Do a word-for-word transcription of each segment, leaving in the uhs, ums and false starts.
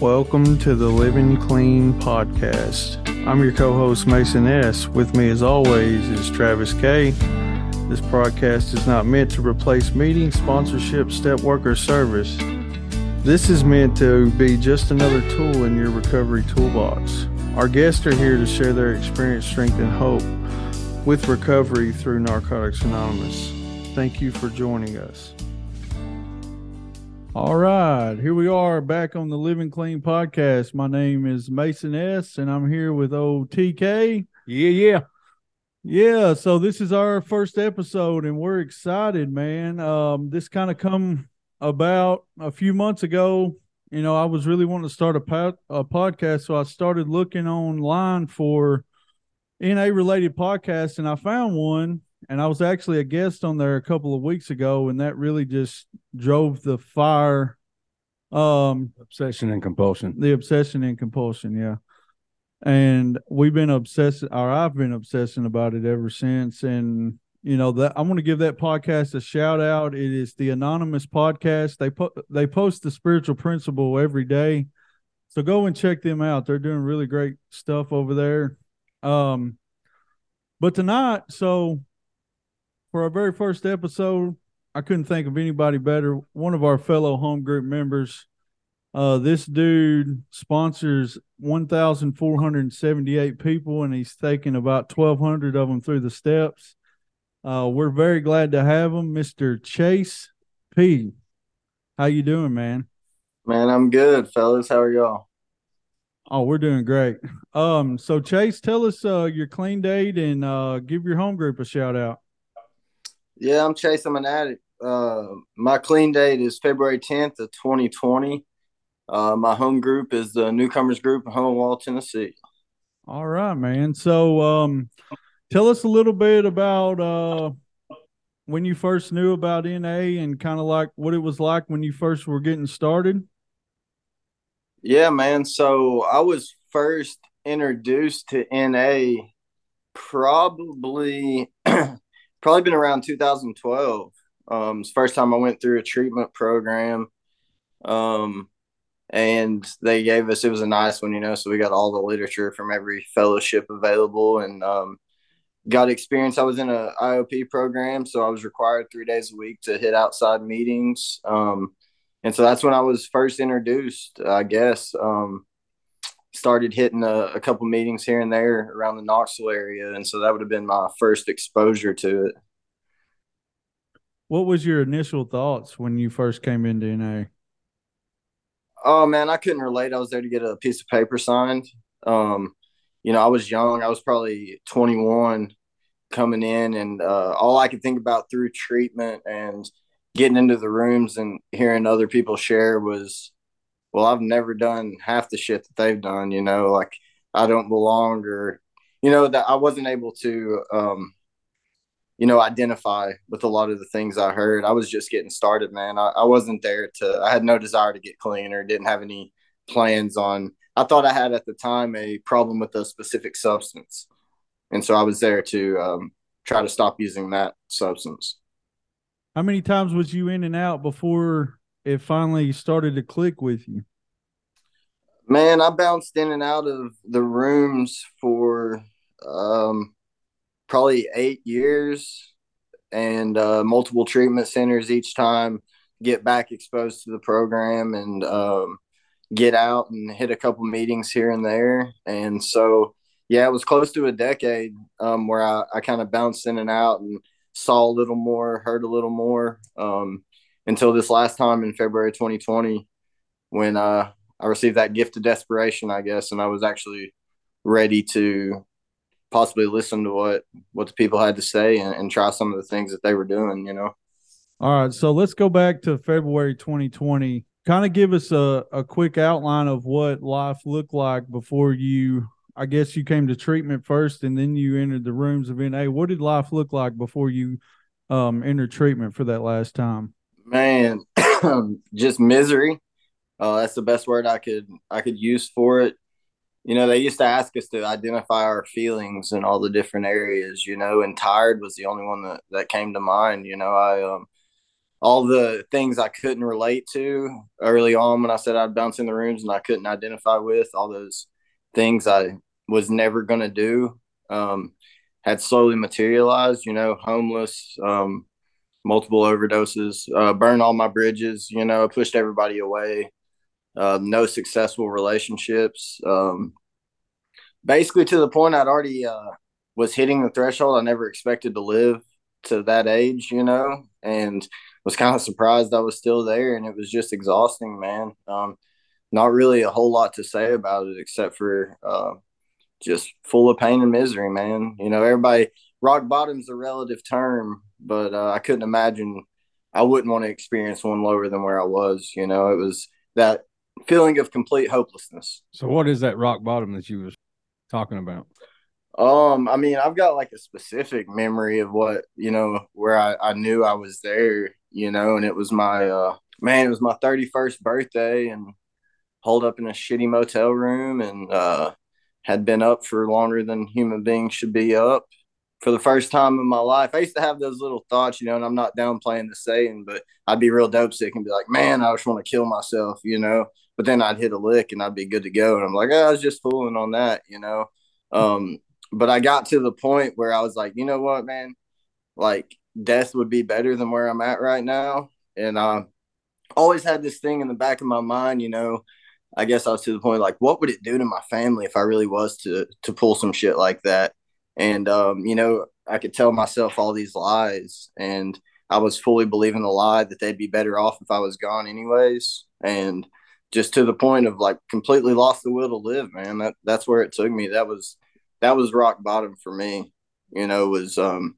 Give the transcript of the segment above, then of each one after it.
Welcome to the Living Clean Podcast. I'm your co-host Mason S. With me as always is Travis K. This podcast is not meant to replace meeting, sponsorship, step work, or service. This is meant to be just another tool in your recovery toolbox. Our guests are here to share their experience, strength, and hope with recovery through Narcotics Anonymous. Thank you for joining us. All right, here we are back on the Living Clean Podcast. My name is Mason S, and I'm here with old T K. Yeah, yeah. Yeah, so this is our first episode, and we're excited, man. Um, this kind of come about a few months ago. You know, I was really wanting to start a, pod- a podcast, so I started looking online for N A-related podcasts, and I found one. And I was actually a guest on there a couple of weeks ago, and that really just drove the fire. Um, obsession and compulsion. The obsession and compulsion, yeah. And we've been obsessed, or I've been obsessing about it ever since. And, you know, that I want to give that podcast a shout out. It is the Anonymous Podcast. They, po- they post the spiritual principle every day. So go and check them out. They're doing really great stuff over there. Um, but tonight, so... For our very first episode, I couldn't think of anybody better. One of our fellow home group members, uh, this dude sponsors one thousand four hundred seventy-eight people, and he's taking about twelve hundred of them through the steps. Uh, we're very glad to have him, Mister Chase P. How you doing, man? Man, I'm good, fellas. How are y'all? Oh, we're doing great. Um, so, Chase, tell us uh, your clean date and uh, give your home group a shout out. Yeah, I'm Chase. I'm an addict. Uh, my clean date is February tenth of twenty twenty. Uh, my home group is the Newcomers Group of Home of Wall, Tennessee. All right, man. So um, tell us a little bit about uh, when you first knew about N A and kind of like what it was like when you first were getting started. Yeah, man. So I was first introduced to N A probably – Probably been around two thousand twelve. Um, it's the first time I went through a treatment program, um, and they gave us, it was a nice one, you know, so we got all the literature from every fellowship available and um, got experience. I was in an I O P program, so I was required three days a week to hit outside meetings. Um, and so that's when I was first introduced, I guess. Um, started hitting a, a couple meetings here and there around the Knoxville area. And so that would have been my first exposure to it. What was your initial thoughts when you first came into N A? Oh man, I couldn't relate. I was there to get a piece of paper signed. Um, you know, I was young. I was probably twenty-one coming in, and uh, all I could think about through treatment and getting into the rooms and hearing other people share was, well, I've never done half the shit that they've done, you know, like I don't belong, or, you know, that I wasn't able to, um, you know, identify with a lot of the things I heard. I was just getting started, man. I, I wasn't there to, I had no desire to get clean or didn't have any plans on, I thought I had at the time a problem with a specific substance. And so I was there to um, try to stop using that substance. How many times was you in and out before it finally started to click with you? Man, I bounced in and out of the rooms for um, probably eight years and uh, multiple treatment centers each time, get back exposed to the program and um, get out and hit a couple meetings here and there. And so, yeah, it was close to a decade um, where I, I kind of bounced in and out and saw a little more, heard a little more. Um, Until this last time in February twenty twenty, when uh, I received that gift of desperation, I guess, and I was actually ready to possibly listen to what, what the people had to say and, and try some of the things that they were doing, you know. All right, so let's go back to February twenty twenty. Kind of give us a, a quick outline of what life looked like before you, I guess you came to treatment first and then you entered the rooms of N A. What did life look like before you um, entered treatment for that last time? Man, just misery. Uh, that's the best word I could I could use for it. You know, they used to ask us to identify our feelings in all the different areas, you know, and tired was the only one that, that came to mind. You know, I um, all the things I couldn't relate to early on when I said I'd bounce in the rooms and I couldn't identify with, all those things I was never going to do, um, had slowly materialized, you know, homeless, um, multiple overdoses, uh, burned all my bridges, you know, pushed everybody away, uh, no successful relationships. Um, basically to the point I'd already uh, was hitting the threshold I never expected to live to that age, you know, and was kind of surprised I was still there, and it was just exhausting, man. Um, not really a whole lot to say about it except for uh, just full of pain and misery, man. You know, everybody, rock bottom's a relative term, but uh, I couldn't imagine I wouldn't want to experience one lower than where I was. You know, it was that feeling of complete hopelessness. So what is that rock bottom that you was talking about? Um, I mean, I've got like a specific memory of what, you know, where I, I knew I was there, you know, and it was my, uh, man, it was my thirty-first birthday and holed up in a shitty motel room and uh, had been up for longer than human beings should be up for the first time in my life. I used to have those little thoughts, you know, and I'm not downplaying the saying, but I'd be real dope sick and be like, man, I just want to kill myself, you know, but then I'd hit a lick and I'd be good to go. And I'm like, oh, I was just fooling on that, you know? Um, But I got to the point where I was like, you know what, man, like death would be better than where I'm at right now. And I always had this thing in the back of my mind, you know, I guess I was to the point like, what would it do to my family if I really was to to pull some shit like that? And, um, you know, I could tell myself all these lies, and I was fully believing the lie that they'd be better off if I was gone anyways. And just to the point of like completely lost the will to live, man. That that's where it took me. That was That was rock bottom for me, you know, was um,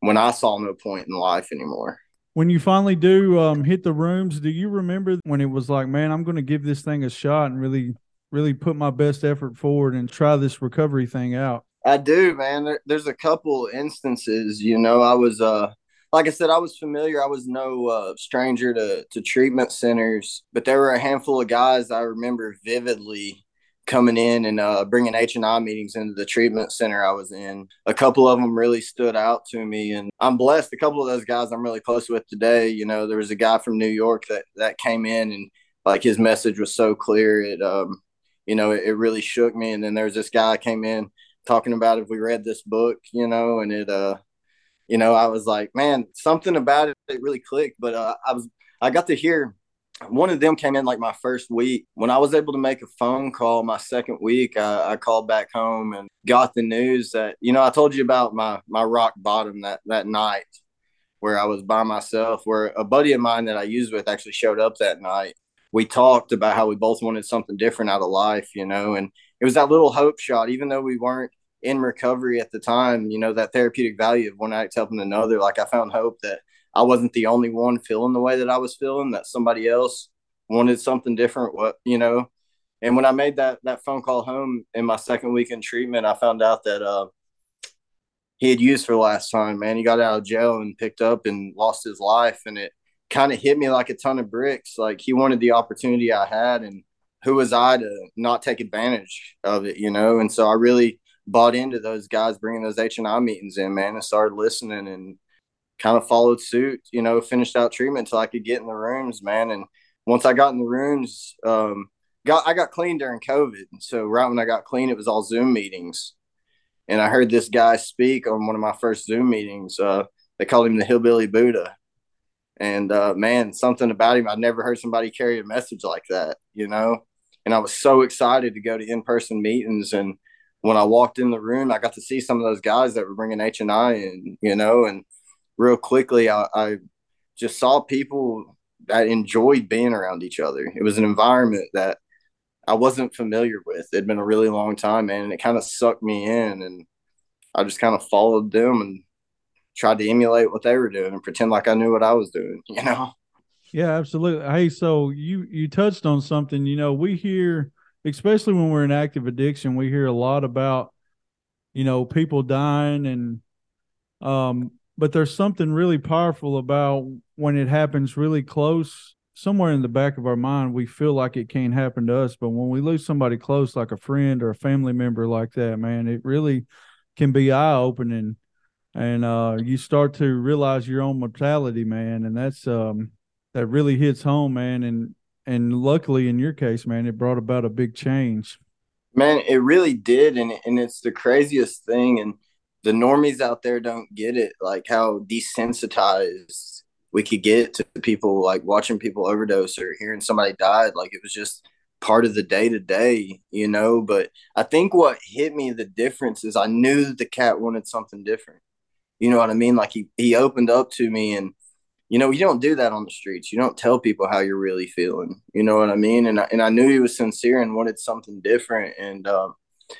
when I saw no point in life anymore. When you finally do um, hit the rooms, do you remember when it was like, man, I'm going to give this thing a shot and really, really put my best effort forward and try this recovery thing out? I do, man. There, there's a couple instances, you know, I was, uh, like I said, I was familiar. I was no uh, stranger to, to treatment centers, but there were a handful of guys I remember vividly coming in and uh, bringing H and I meetings into the treatment center I was in. A couple of them really stood out to me, and I'm blessed. A couple of those guys I'm really close with today. You know, there was a guy from New York that, that came in, and like his message was so clear. It, um, you know, it, it really shook me. And then there's this guy came in talking about if we read this book, you know, and it, uh, you know, I was like, man, something about it, it really clicked. But uh, I was, I got to hear. One of them came in like my first week. When I was able to make a phone call my second week, I, I called back home and got the news that, you know, I told you about my my rock bottom that, that night where I was by myself, where a buddy of mine that I used with actually showed up that night. We talked about how we both wanted something different out of life, you know, and it was that little hope shot. Even though we weren't in recovery at the time, you know, that therapeutic value of one act helping another, like I found hope that I wasn't the only one feeling the way that I was feeling, that somebody else wanted something different, what, you know. And when I made that that phone call home in my second week in treatment, I found out that uh, he had used for the last time, man. He got out of jail and picked up and lost his life, and it kind of hit me like a ton of bricks. Like, he wanted the opportunity I had, and who was I to not take advantage of it, you know. And so I really bought into those guys bringing those H and I meetings in, man, and started listening and kind of followed suit, you know, finished out treatment until I could get in the rooms, man. And once I got in the rooms, um, got I got clean during COVID. So right when I got clean, it was all Zoom meetings. And I heard this guy speak on one of my first Zoom meetings. Uh, they called him the Hillbilly Buddha. And, uh, man, something about him, I'd never heard somebody carry a message like that, you know. And I was so excited to go to in-person meetings. And when I walked in the room, I got to see some of those guys that were bringing H and I in, you know, and real quickly, I, I just saw people that enjoyed being around each other. It was an environment that I wasn't familiar with. It'd been a really long time, man, and it kind of sucked me in. And I just kind of followed them and tried to emulate what they were doing and pretend like I knew what I was doing, you know? Yeah, absolutely. Hey, so you, you touched on something. You know, we hear, especially when we're in active addiction, we hear a lot about, you know, people dying and, um, but there's something really powerful about when it happens really close. Somewhere in the back of our mind, we feel like it can't happen to us. But when we lose somebody close, like a friend or a family member like that, man, it really can be eye-opening and uh, you start to realize your own mortality, man. And that's um, that really hits home, man. And and luckily in your case, man, it brought about a big change. Man, it really did, and and it's the craziest thing. And the normies out there don't get it, like how desensitized we could get to people, like watching people overdose or hearing somebody died. Like it was just part of the day to day, you know. But I think what hit me the difference is I knew that the cat wanted something different. You know what I mean? Like he, he opened up to me, and, you know, you don't do that on the streets. You don't tell people how you're really feeling. You know what I mean? And I, and I knew he was sincere and wanted something different. And um,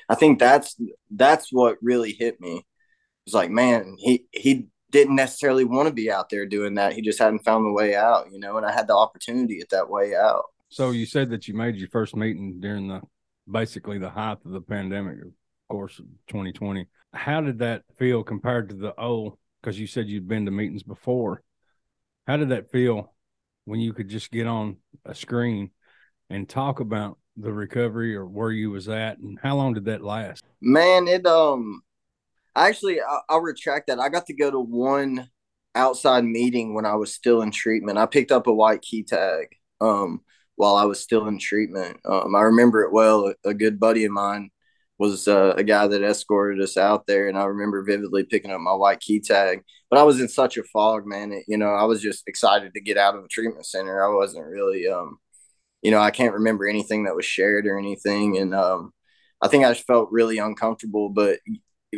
I think that's that's what really hit me. It was like, man, he, he didn't necessarily want to be out there doing that. He just hadn't found the way out, you know, and I had the opportunity at that way out. So you said that you made your first meeting during the basically the height of the pandemic, of course, twenty twenty. How did that feel compared to the old? Because you said you'd been to meetings before. How did that feel when you could just get on a screen and talk about the recovery or where you was at? And how long did that last? Man, it um, actually, I, I'll retract that. I got to go to one outside meeting when I was still in treatment. I picked up a white key tag. Um. While I was still in treatment. Um, I remember it well. A, a good buddy of mine was uh, a guy that escorted us out there, and I remember vividly picking up my white key tag. But I was in such a fog, man. It, you know, I was just excited to get out of the treatment center. I wasn't really, um, you know, I can't remember anything that was shared or anything. And um, I think I felt really uncomfortable. But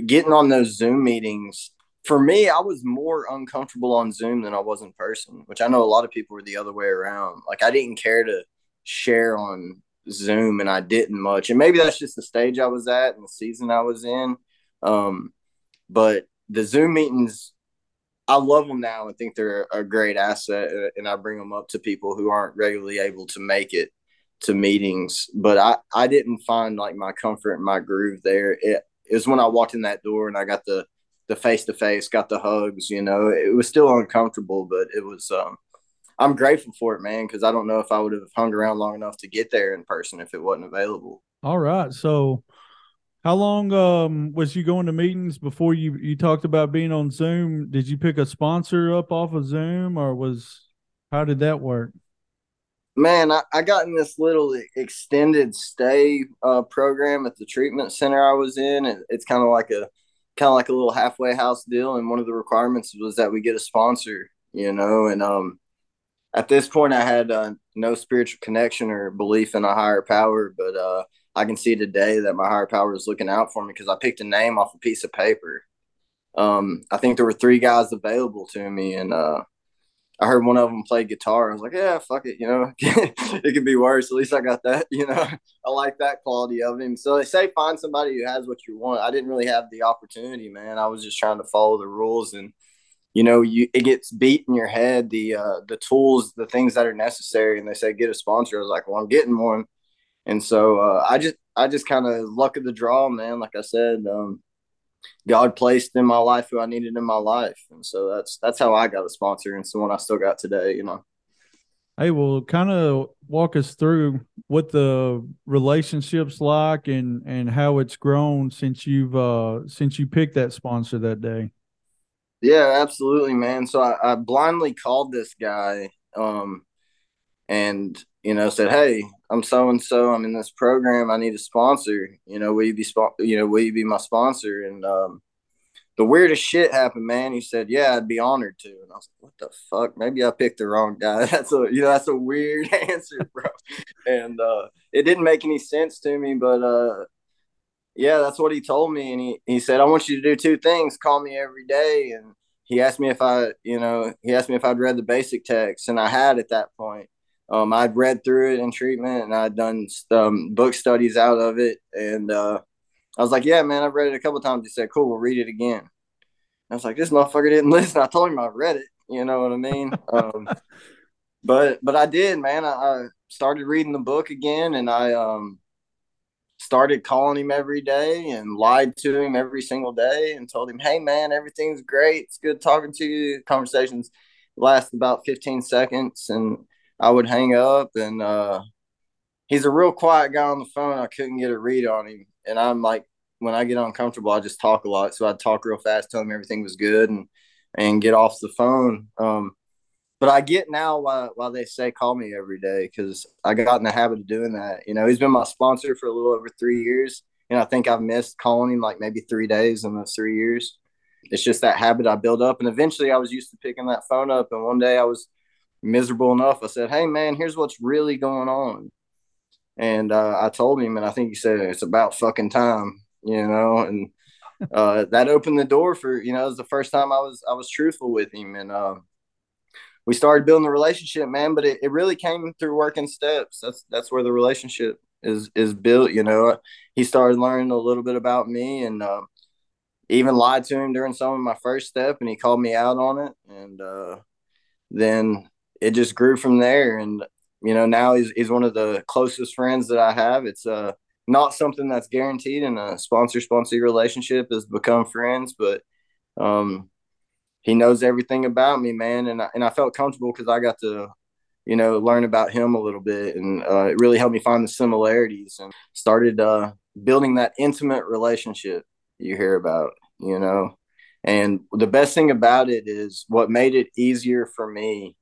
getting on those Zoom meetings, for me, I was more uncomfortable on Zoom than I was in person, which I know a lot of people were the other way around. Like, I didn't care to share on Zoom, and I didn't much, and maybe that's just the stage I was at and the season I was in, um but the Zoom meetings, I love them now. I think they're a great asset, and I bring them up to people who aren't regularly able to make it to meetings. But I I didn't find like my comfort and my groove there. It, it was when I walked in that door and I got the the face-to-face, got the hugs, you know. It was still uncomfortable, but it was um I'm grateful for it, man, because I don't know if I would have hung around long enough to get there in person if it wasn't available. All right. So how long um, was you going to meetings before you, you talked about being on Zoom? Did you pick a sponsor up off of Zoom, or was how did that work? Man, I, I got in this little extended stay uh, program at the treatment center I was in. It, it's kind of like a kind of like a little halfway house deal. And one of the requirements was that we get a sponsor, you know, and um. At this point, I had uh, no spiritual connection or belief in a higher power, but uh, I can see today that my higher power is looking out for me because I picked a name off a piece of paper. Um, I think there were three guys available to me, and uh, I heard one of them play guitar. I was like, yeah, fuck it, you know. It could be worse. At least I got that, you know. I like that quality of him. So they say find somebody who has what you want. I didn't really have the opportunity, man. I was just trying to follow the rules, and you know, you it gets beat in your head, the uh, the tools, the things that are necessary. And they say, get a sponsor. I was like, well, I'm getting one. And so uh, I just I just kind of luck of the draw, man. Like I said, um, God placed in my life who I needed in my life. And so that's that's how I got a sponsor. And it's the one I still got today, you know. Hey, well, kind of walk us through what the relationship's like and, and how it's grown since you've uh, since you picked that sponsor that day. Yeah, absolutely, man. So I, I blindly called this guy um, and, you know, said, hey, I'm so-and-so. I'm in this program. I need a sponsor. You know, will you be, spo- you know, will you be my sponsor? And um, the weirdest shit happened, man. He said, yeah, I'd be honored to. And I was like, what the fuck? Maybe I picked the wrong guy. That's a, you know, that's a weird answer, bro. And uh, it didn't make any sense to me, but uh yeah, that's what he told me. And he, he said, I want you to do two things. Call me every day. And he asked me if I, you know, he asked me if I'd read the basic text. And I had at that point. Um, I'd read through it in treatment, and I'd done um, book studies out of it. And uh, I was like, yeah, man, I've read it a couple of times. He said, cool, we'll read it again. And I was like, this motherfucker didn't listen. I told him I read it. You know what I mean? um, but but I did, man. I, I started reading the book again, and I um. started calling him every day and lied to him every single day and told him, hey, man, everything's great. It's good talking to you. Conversations last about fifteen seconds, and I would hang up. And uh, he's a real quiet guy on the phone. I couldn't get a read on him. And I'm like when I get uncomfortable, I just talk a lot. So I'd talk real fast, tell them everything was good, and and get off the phone. Um, but I get now why why they say call me every day, because I got in the habit of doing that. You know, he's been my sponsor for a little over three years, and I think I've missed calling him like maybe three days in those three years. It's just that habit I built up, and eventually I was used to picking that phone up. And one day I was miserable enough. I said, "Hey, man, here's what's really going on." And uh, I told him, and I think he said, "It's about fucking time," you know, and uh, that opened the door for, you know, it was the first time I was, I was truthful with him. And uh, we started building the relationship, man, but it, it really came through working steps. That's, that's where the relationship is, is built. You know, he started learning a little bit about me, and uh, even lied to him during some of my first step, and he called me out on it. And uh, then it just grew from there. And, you know, now he's, he's one of the closest friends that I have. It's uh, not something that's guaranteed in a sponsor-sponsee relationship is become friends, but um, he knows everything about me, man. And I, and I felt comfortable because I got to, you know, learn about him a little bit, and uh, it really helped me find the similarities and started uh, building that intimate relationship you hear about, you know. And the best thing about it is what made it easier for me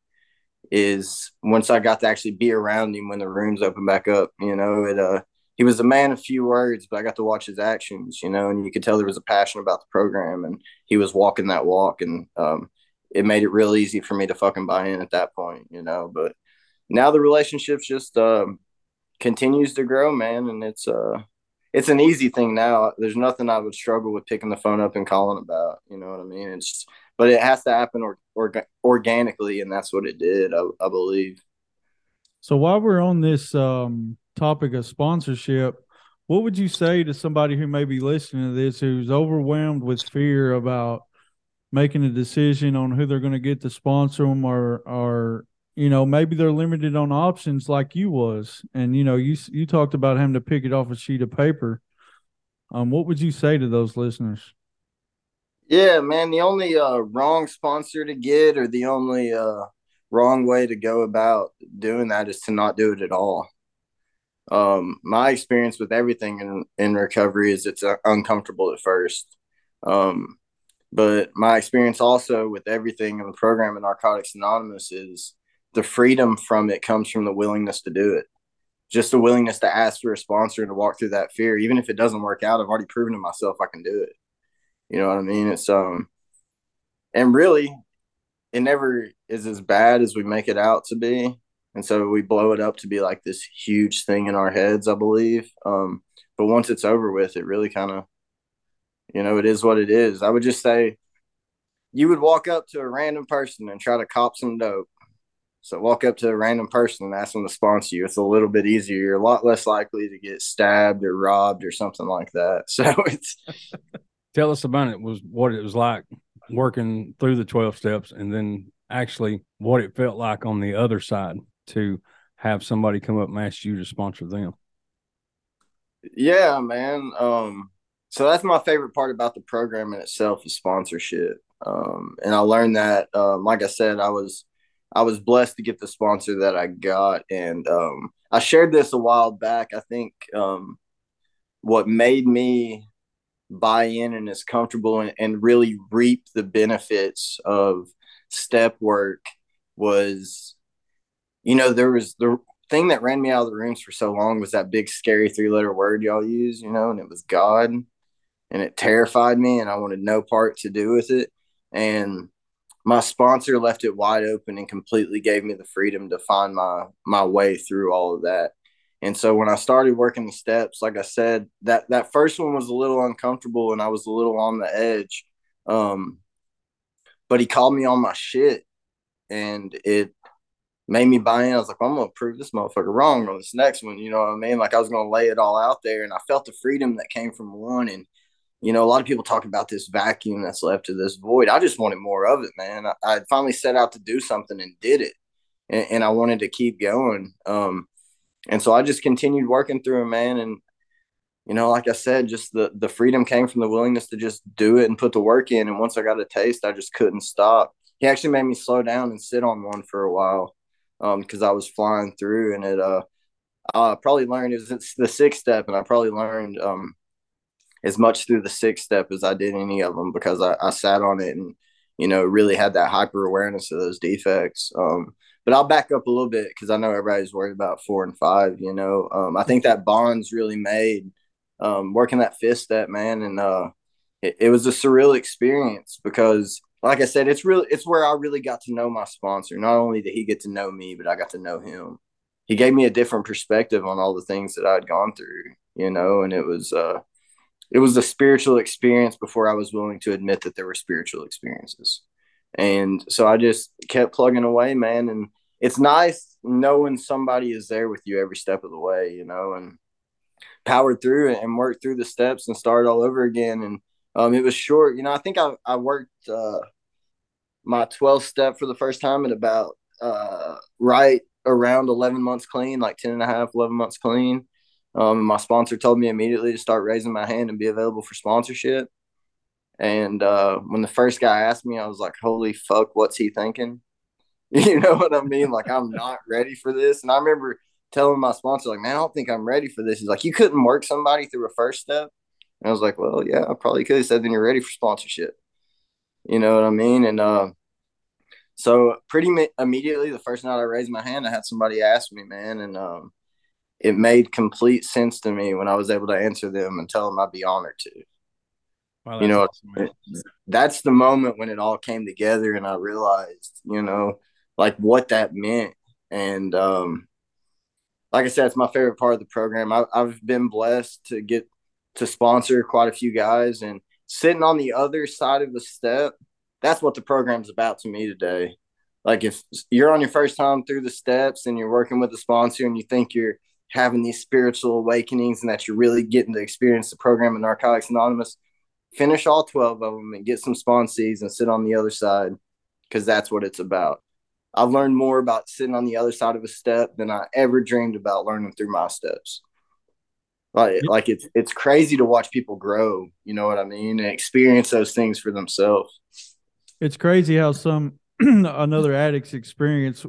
is once I got to actually be around him when the rooms open back up, you know, it, uh, he was a man of few words, but I got to watch his actions, you know, and you could tell there was a passion about the program, and he was walking that walk, and um, it made it real easy for me to fucking buy in at that point, you know. But now the relationship's just um, continues to grow, man. And it's, uh, it's an easy thing now. There's nothing I would struggle with picking the phone up and calling about, you know what I mean? It's just, but it has to happen or, or, organically, and that's what it did, I, I believe. So while we're on this um, topic of sponsorship, what would you say to somebody who may be listening to this who's overwhelmed with fear about making a decision on who they're going to get to sponsor them, or, or you know, maybe they're limited on options like you was? And, you know, you, you talked about having to pick it off a sheet of paper. Um, what would you say to those listeners? Yeah, man, the only uh, wrong sponsor to get, or the only uh, wrong way to go about doing that, is to not do it at all. Um, my experience with everything in, in recovery is it's uh, uncomfortable at first. Um, but my experience also with everything in the program in Narcotics Anonymous is the freedom from it comes from the willingness to do it. Just the willingness to ask for a sponsor and to walk through that fear. Even if it doesn't work out, I've already proven to myself I can do it. You know what I mean? It's, um, and really it never is as bad as we make it out to be. And so we blow it up to be like this huge thing in our heads, I believe. Um, but once it's over with, it really kind of, you know, it is what it is. I would just say you would walk up to a random person and try to cop some dope. So walk up to a random person and ask them to sponsor you. It's a little bit easier. You're a lot less likely to get stabbed or robbed or something like that. So it's, Tell us about it, was what it was like working through the twelve steps, and then actually what it felt like on the other side to have somebody come up and ask you to sponsor them. Yeah, man. Um, so that's my favorite part about the program in itself is sponsorship. Um, and I learned that, um, like I said, I was I was blessed to get the sponsor that I got. And um, I shared this a while back. I think um, what made me buy in and is comfortable and, and really reap the benefits of step work was, you know, there was the thing that ran me out of the rooms for so long was that big scary three letter word y'all use, you know, and it was God, and it terrified me and I wanted no part to do with it. And my sponsor left it wide open and completely gave me the freedom to find my, my way through all of that. And so when I started working the steps, like I said, that, that first one was a little uncomfortable and I was a little on the edge. Um, but he called me on my shit and it made me buy in. I was like, I'm going to prove this motherfucker wrong on this next one. You know what I mean? Like I was going to lay it all out there, and I felt the freedom that came from one. And, you know, a lot of people talk about this vacuum that's left of this void. I just wanted more of it, man. I, I finally set out to do something and did it. And, and I wanted to keep going. Um, And so I just continued working through it, man. And, you know, like I said, just the, the freedom came from the willingness to just do it and put the work in. And once I got a taste, I just couldn't stop. He actually made me slow down and sit on one for a while because um, I was flying through. And it uh, I probably learned, it was, it's the sixth step, and I probably learned um, as much through the sixth step as I did any of them, because I, I sat on it and, you know, really had that hyper awareness of those defects. Um, but I'll back up a little bit, because I know everybody's worried about four and five, you know. Um, I think that bond's really made um, working that fifth step, man. And uh, it, it was a surreal experience because, like I said, it's really it's where I really got to know my sponsor. Not only did he get to know me, but I got to know him. He gave me a different perspective on all the things that I'd gone through, you know, and it was uh, it was a spiritual experience before I was willing to admit that there were spiritual experiences. And so I just kept plugging away, man. And it's nice knowing somebody is there with you every step of the way, you know, and powered through it and worked through the steps and started all over again. And um, it was short. You know, I think I, I worked uh, my twelfth step for the first time at about uh, right around eleven months clean, like ten and a half, eleven months clean. Um, my sponsor told me immediately to start raising my hand and be available for sponsorship. And uh, when the first guy asked me, I was like, holy fuck, what's he thinking? You know what I mean? Like, I'm not ready for this. And I remember telling my sponsor, like, man, I don't think I'm ready for this. He's like, you couldn't work somebody through a first step? And I was like, well, yeah, I probably could. He said, then you're ready for sponsorship. You know what I mean? And uh, so pretty mi- immediately, the first night I raised my hand, I had somebody ask me, man. And um, it made complete sense to me when I was able to answer them and tell them I'd be honored to. Wow, you know, awesome, that's the moment when it all came together and I realized, you know, like what that meant. And um, like I said, it's my favorite part of the program. I, I've been blessed to get to sponsor quite a few guys, and sitting on the other side of the step, that's what the program's about to me today. Like, if you're on your first time through the steps and you're working with a sponsor and you think you're having these spiritual awakenings and that you're really getting to experience the program of Narcotics Anonymous, finish all twelve of them and get some sponsees and sit on the other side, because that's what it's about. I've learned more about sitting on the other side of a step than I ever dreamed about learning through my steps. Like, like it's it's crazy to watch people grow, you know what I mean, and experience those things for themselves. It's crazy how some another addict's experience,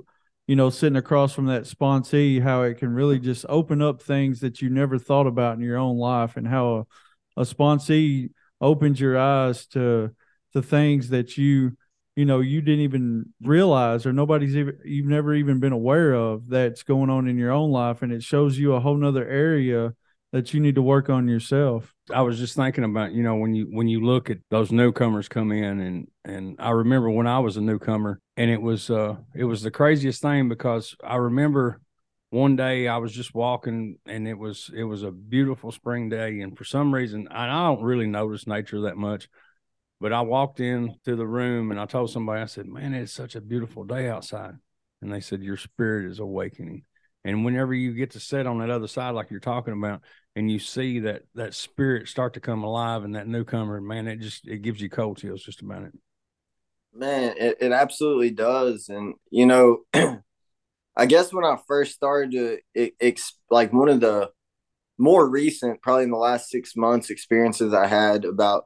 you know, sitting across from that sponsee, how it can really just open up things that you never thought about in your own life, and how a, a sponsee opens your eyes to the things that you, you know, you didn't even realize, or nobody's even, you've never even been aware of that's going on in your own life. And it shows you a whole nother area that you need to work on yourself. I was just thinking about, you know, when you, when you look at those newcomers come in, and, and I remember when I was a newcomer, and it was, uh, it was the craziest thing, because I remember one day I was just walking, and it was, it was a beautiful spring day. And for some reason, I, I don't really notice nature that much, but I walked in to the room and I told somebody, I said, man, it's such a beautiful day outside. And they said, your spirit is awakening. And whenever you get to sit on that other side, like you're talking about, and you see that, that spirit start to come alive and that newcomer, man, it just, it gives you cold chills just about it. Man, it, it absolutely does. And, you know, I guess when I first started to, it, it's like one of the more recent, probably in the last six months experiences I had about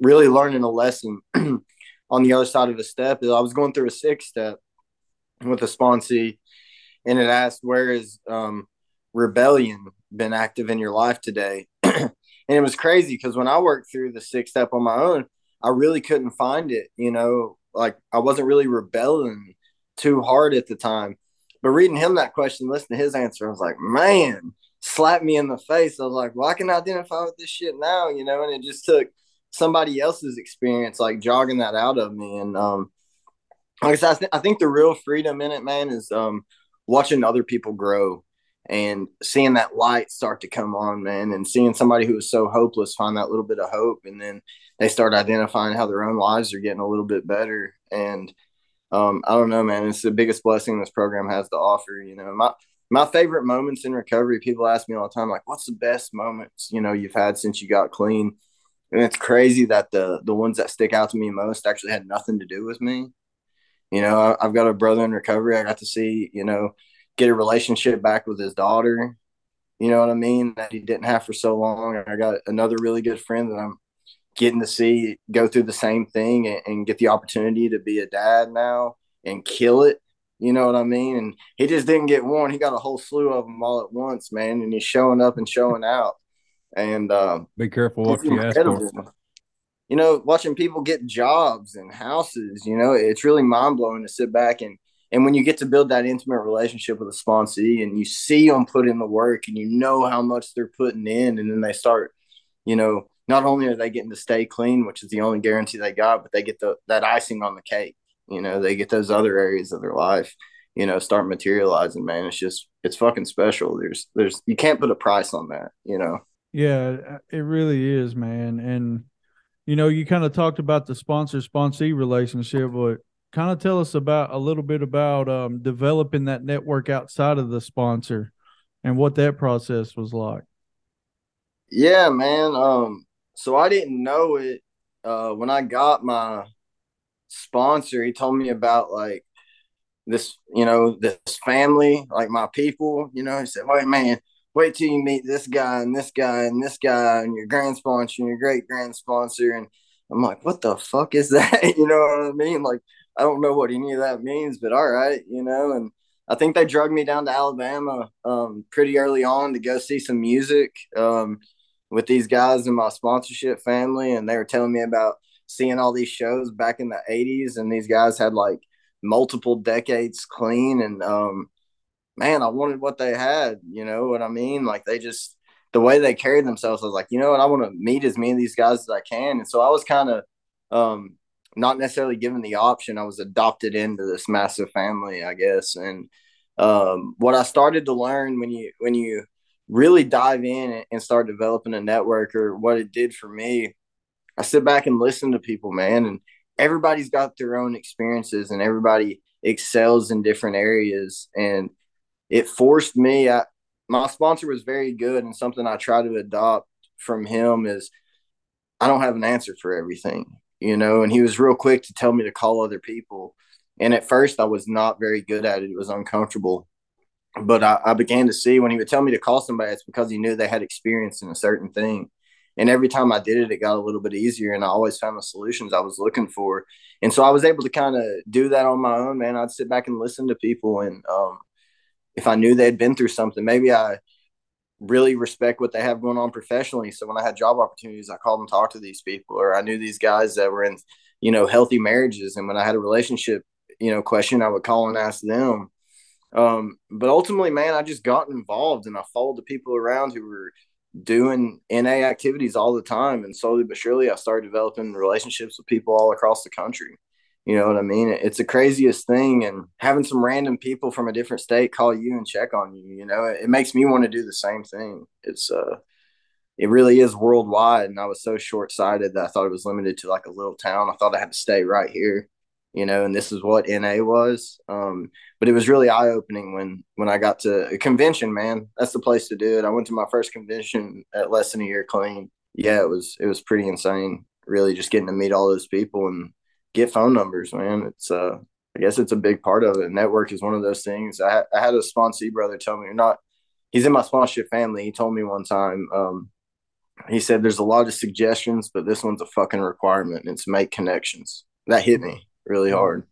really learning a lesson on the other side of a step, is I was going through a six step with a sponsee, and it asked, where is um, rebellion been active in your life today? And it was crazy, because when I worked through the six step on my own, I really couldn't find it. You know, like I wasn't really rebelling too hard at the time, but reading him that question, listening to his answer, I was like, man, slap me in the face. I was like, well, I can identify with this shit now, you know. And it just took somebody else's experience, like jogging that out of me. And um, like I said, I, th- I think the real freedom in it, man, is um, watching other people grow and seeing that light start to come on, man, and seeing somebody who was so hopeless find that little bit of hope, and then they start identifying how their own lives are getting a little bit better. And Um, I don't know, man, it's the biggest blessing this program has to offer. You know, my, my favorite moments in recovery, people ask me all the time, like, what's the best moments, you know, you've had since you got clean? And it's crazy that the, the ones that stick out to me most actually had nothing to do with me. You know, I, I've got a brother in recovery. I got to see, you know, get a relationship back with his daughter. You know what I mean? That he didn't have for so long. And I got another really good friend that I'm getting to see go through the same thing, and, and get the opportunity to be a dad now and kill it. You know what I mean? And he just didn't get one. He got a whole slew of them all at once, man. And he's showing up and showing out. And um, be careful what you ask for. You know, watching people get jobs and houses, you know, it's really mind blowing to sit back and and when you get to build that intimate relationship with a sponsee and you see them put in the work and you know how much they're putting in, and then they start, you know, not only are they getting to stay clean, which is the only guarantee they got, but they get the that icing on the cake. You know, they get those other areas of their life, you know, start materializing, man. It's just, it's fucking special. There's, there's, you can't put a price on that, you know? Yeah, it really is, man. And, you know, you kind of talked about the sponsor-sponsee relationship, but kind of tell us about a little bit about um, developing that network outside of the sponsor and what that process was like. Yeah, man. Um, so I didn't know it uh, when I got my sponsor. He told me about like this, you know, this family, like my people, you know. He said, wait, man, wait till you meet this guy and this guy and this guy and your grand sponsor and your great grand sponsor. And I'm like, what the fuck is that? You know what I mean? Like, I don't know what any of that means, but all right, you know. And I think they drugged me down to Alabama um, pretty early on to go see some music um, with these guys in my sponsorship family. And they were telling me about seeing all these shows back in the eighties, and these guys had like multiple decades clean. And um, man, I wanted what they had, you know what I mean? Like, they just, the way they carried themselves, I was like, you know what, I want to meet as many of these guys as I can. And so I was kind of um, not necessarily given the option. I was adopted into this massive family, I guess. And um, what I started to learn when you, when you really dive in and start developing a network, or what it did for me, I sit back and listen to people, man, and everybody's got their own experiences and everybody excels in different areas. And it forced me, I, my sponsor was very good, and something I try to adopt from him is I don't have an answer for everything, you know, and he was real quick to tell me to call other people. And at first I was not very good at it. It was uncomfortable. But I, I began to see when he would tell me to call somebody, it's because he knew they had experience in a certain thing. And every time I did it, it got a little bit easier, and I always found the solutions I was looking for. And so I was able to kind of do that on my own, man. I'd sit back and listen to people, and um, if I knew they'd been through something, maybe I really respect what they have going on professionally. So when I had job opportunities, I called and talked to these people, or I knew these guys that were in, you know, healthy marriages. And when I had a relationship, you know, question, I would call and ask them. Um, but ultimately, man, I just got involved, and I followed the people around who were doing N A activities all the time, and slowly but surely I started developing relationships with people all across the country. You know what I mean? It's the craziest thing, and having some random people from a different state call you and check on you, you know, it makes me want to do the same thing. It's uh it really is worldwide, and I was so short-sighted that I thought it was limited to like a little town. I thought I had to stay right here, you know, and this is what N A was. Um, but it was really eye-opening when, when I got to a convention, man. That's the place to do it. I went to my first convention at less than a year clean. Yeah, it was, it was pretty insane, really, just getting to meet all those people and get phone numbers, man. It's, uh, I guess it's a big part of it. Network is one of those things. I, I had a sponsee brother tell me, you're not, he's in my sponsorship family. He told me one time, um, he said, there's a lot of suggestions, but this one's a fucking requirement, and it's make connections. That hit me really hard.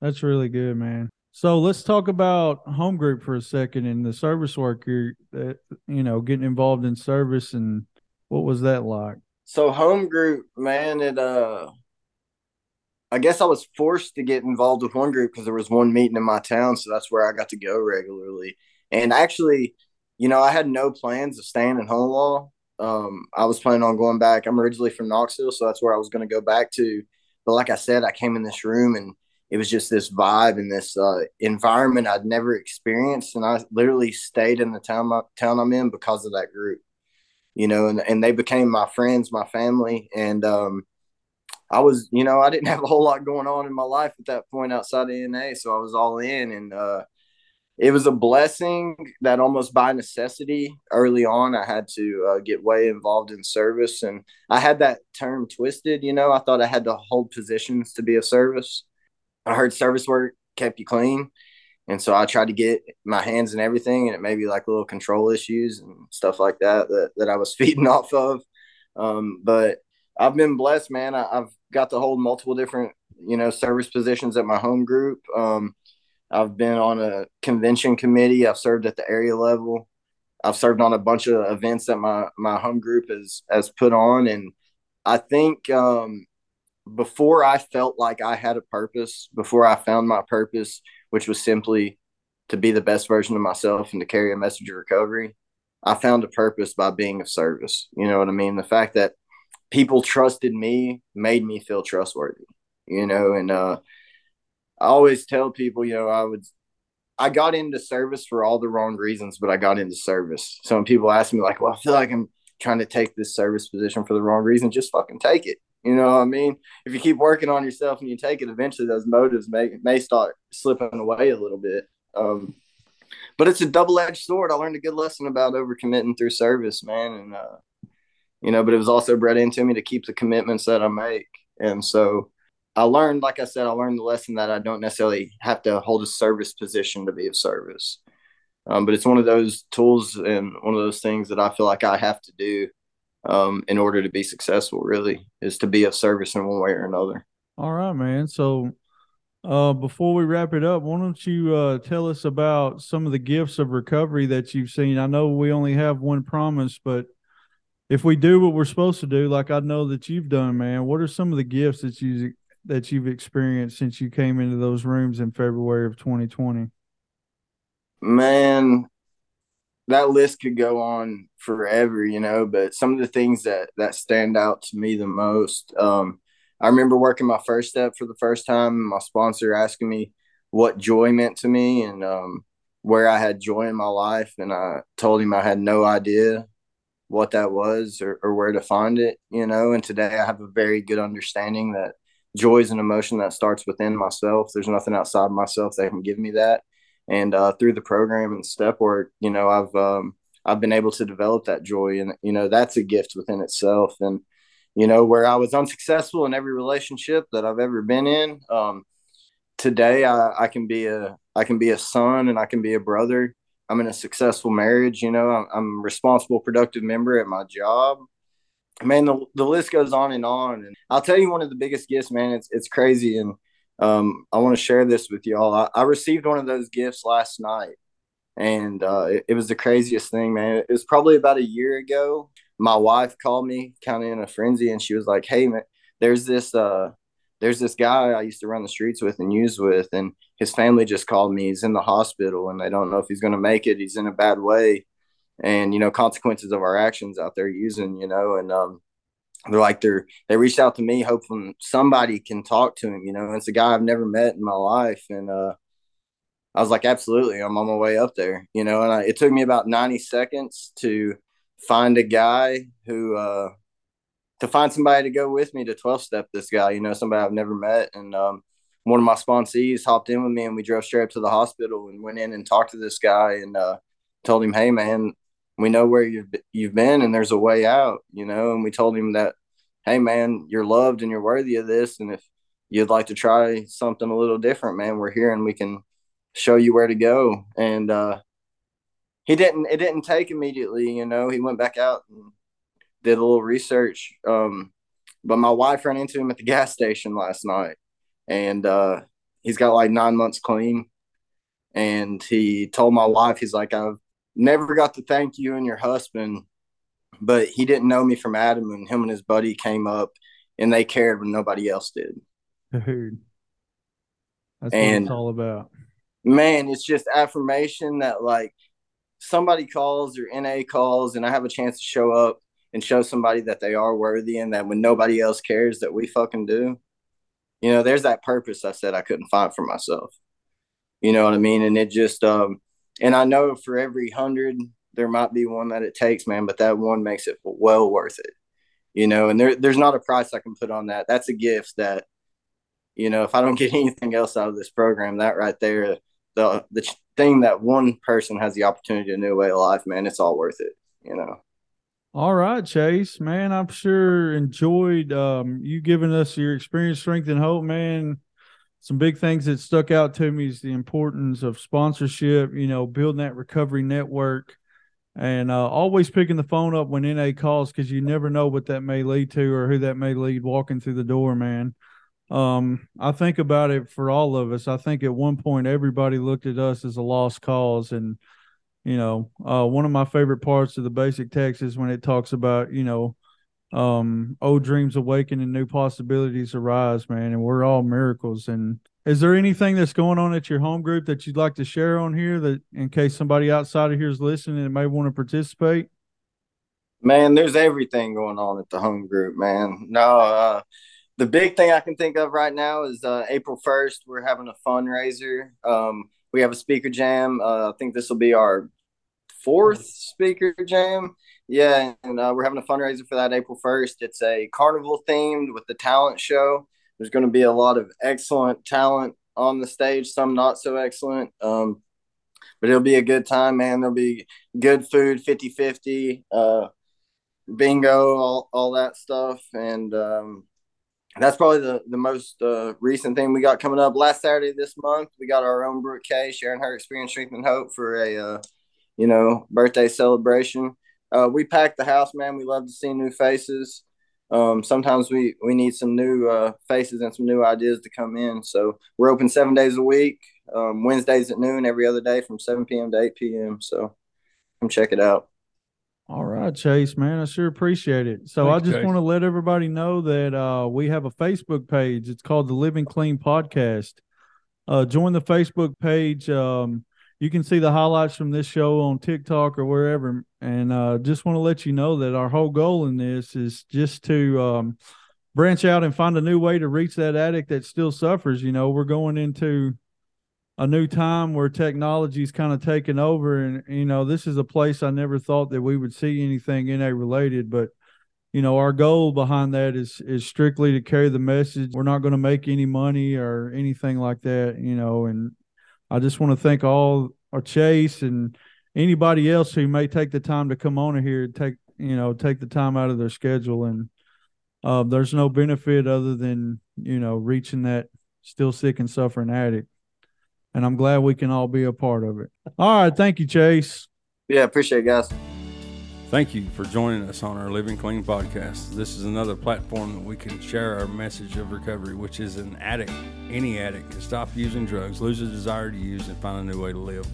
That's really good, man. So let's talk about home group for a second and the service work you're, uh, you know, getting involved in service, and what was that like? So home group, man, it, uh, I guess I was forced to get involved with one group because there was one meeting in my town. So that's where I got to go regularly. And actually, you know, I had no plans of staying in Honolaw. Um, I was planning on going back. I'm originally from Knoxville, so that's where I was going to go back to. But like I said, I came in this room and it was just this vibe and this uh, environment I'd never experienced. And I literally stayed in the town, town I'm in because of that group, you know, and, and they became my friends, my family. And um, I was, you know, I didn't have a whole lot going on in my life at that point outside of N A. So I was all in, and uh, it was a blessing that almost by necessity early on, I had to uh, get way involved in service. And I had that term twisted, you know, I thought I had to hold positions to be of service. I heard service work kept you clean. And so I tried to get my hands in everything, and it may be like little control issues and stuff like that, that, that I was feeding off of. Um, but I've been blessed, man. I, I've got to hold multiple different, you know, service positions at my home group. Um, I've been on a convention committee. I've served at the area level. I've served on a bunch of events that my, my home group has, has put on. And I think um, before I felt like I had a purpose, before I found my purpose, which was simply to be the best version of myself and to carry a message of recovery, I found a purpose by being of service. You know what I mean? The fact that people trusted me made me feel trustworthy, you know, and uh, I always tell people, you know, I would I got into service for all the wrong reasons, but I got into service. So when people ask me like, well, I feel like I'm trying to take this service position for the wrong reason, just fucking take it. You know what I mean? If you keep working on yourself and you take it, eventually those motives may, may start slipping away a little bit. Um, but it's a double-edged sword. I learned a good lesson about overcommitting through service, man. And, uh, you know, but it was also bred into me to keep the commitments that I make. And so I learned, like I said, I learned the lesson that I don't necessarily have to hold a service position to be of service. Um, but it's one of those tools and one of those things that I feel like I have to do um, in order to be successful, really, is to be of service in one way or another. All right, man. So uh, before we wrap it up, why don't you uh, tell us about some of the gifts of recovery that you've seen? I know we only have one promise, but if we do what we're supposed to do, like I know that you've done, man, what are some of the gifts that you that you've experienced since you came into those rooms in February of twenty twenty? Man, that list could go on forever, you know, but some of the things that, that stand out to me the most, um, I remember working my first step for the first time, my sponsor asking me what joy meant to me and um, where I had joy in my life. And I told him I had no idea what that was or, or where to find it, you know, and today I have a very good understanding that joy is an emotion that starts within myself. There's nothing outside myself that can give me that. And uh, through the program and step work, you know, I've um, I've been able to develop that joy. And, you know, that's a gift within itself. And, you know, where I was unsuccessful in every relationship that I've ever been in, um, today I, I can be a I can be a son and I can be a brother. I'm in a successful marriage. You know, I'm, I'm a responsible, productive member at my job. Man, the, the list goes on and on. And I'll tell you one of the biggest gifts, man, it's it's crazy. And um, I want to share this with y'all. I, I received one of those gifts last night, and uh, it, it was the craziest thing, man. It was probably about a year ago. My wife called me kind of in a frenzy, and she was like, hey, man, there's this, uh, there's this guy I used to run the streets with and use with, and his family just called me. He's in the hospital, and they don't know if he's going to make it. He's in a bad way. And, you know, consequences of our actions out there using, you know, and um, they're like, they're, they reached out to me, hoping somebody can talk to him, you know, and it's a guy I've never met in my life. And uh, I was like, absolutely, I'm on my way up there, you know, and I, it took me about ninety seconds to find a guy who, uh, to find somebody to go with me to twelve step this guy, you know, somebody I've never met. And um, one of my sponsees hopped in with me and we drove straight up to the hospital and went in and talked to this guy and uh, told him, hey, man, we know where you've you've been and there's a way out, you know, and we told him that, hey, man, you're loved and you're worthy of this. And if you'd like to try something a little different, man, we're here and we can show you where to go. And uh, he didn't it didn't take immediately. You know, he went back out and did a little research. Um, but my wife ran into him at the gas station last night and uh, he's got like nine months clean. And he told my wife, he's like, I've never got to thank you and your husband, but he didn't know me from Adam, and him and his buddy came up and they cared when nobody else did. Dude, that's and, what it's all about. Man, it's just affirmation that like somebody calls or N A calls and I have a chance to show up and show somebody that they are worthy and that when nobody else cares that we fucking do. You know, there's that purpose I said I couldn't find for myself. You know what I mean? And it just, um, and I know for every hundred, there might be one that it takes, man, but that one makes it well worth it, you know, and there, there's not a price I can put on that. That's a gift that, you know, if I don't get anything else out of this program, that right there, the the thing that one person has the opportunity to new way of life, man, it's all worth it, you know. All right, Chase, man, I'm sure enjoyed um, you giving us your experience, strength, and hope, man. Some big things that stuck out to me is the importance of sponsorship, you know, building that recovery network and uh, always picking the phone up when N A calls because you never know what that may lead to or who that may lead walking through the door, man. Um, I think about it for all of us. I think at one point everybody looked at us as a lost cause and You know, uh, one of my favorite parts of the basic text is when it talks about, you know, um, old dreams awaken and new possibilities arise, man. And we're all miracles. And is there anything that's going on at your home group that you'd like to share on here, that in case somebody outside of here is listening and may want to participate? Man, there's everything going on at the home group, man. No, uh, the big thing I can think of right now is uh, April first. We're having a fundraiser. Um, we have a speaker jam. Uh, I think this will be our fourth speaker jam. Yeah, and uh, we're having a fundraiser for that April first. It's a carnival themed with the talent show. There's going to be a lot of excellent talent on the stage, some not so excellent. Um, but it'll be a good time, man. There'll be good food, fifty-fifty, uh, bingo, all, all that stuff. And um that's probably the, the most uh, recent thing we got coming up. Last Saturday this month, we got our own Brooke K sharing her experience, strength, and hope for a, uh, you know, birthday celebration. Uh, we packed the house, man. We love to see new faces. Um, sometimes we, we need some new uh, faces and some new ideas to come in. So we're open seven days a week, um, Wednesdays at noon, every other day from seven p.m. to eight p.m. So come check it out. All right, Chase, man, I sure appreciate it. So Thanks, I just Chase. want to let everybody know that uh, we have a Facebook page. It's called the Living Clean Podcast. Uh, join the Facebook page. Um, you can see the highlights from this show on TikTok or wherever. And uh, just want to let you know that our whole goal in this is just to um, branch out and find a new way to reach that addict that still suffers. You know, we're going into a new time where technology's kind of taken over, and you know, this is a place I never thought that we would see anything N A related, but you know, our goal behind that is is strictly to carry the message. We're not going to make any money or anything like that, you know. And I just want to thank all our Chase and anybody else who may take the time to come on here and take, you know, take the time out of their schedule. And uh, there's no benefit other than, you know, reaching that still sick and suffering addict. And I'm glad we can all be a part of it. All right. Thank you, Chase. Yeah, appreciate it, guys. Thank you for joining us on our Living Clean podcast. This is another platform that we can share our message of recovery, which is an addict, any addict, can stop using drugs, lose a desire to use, and find a new way to live.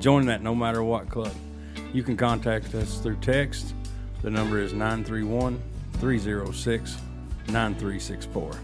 Join that no matter what club. You can contact us through text. The number is nine three one, three zero six, nine three six four.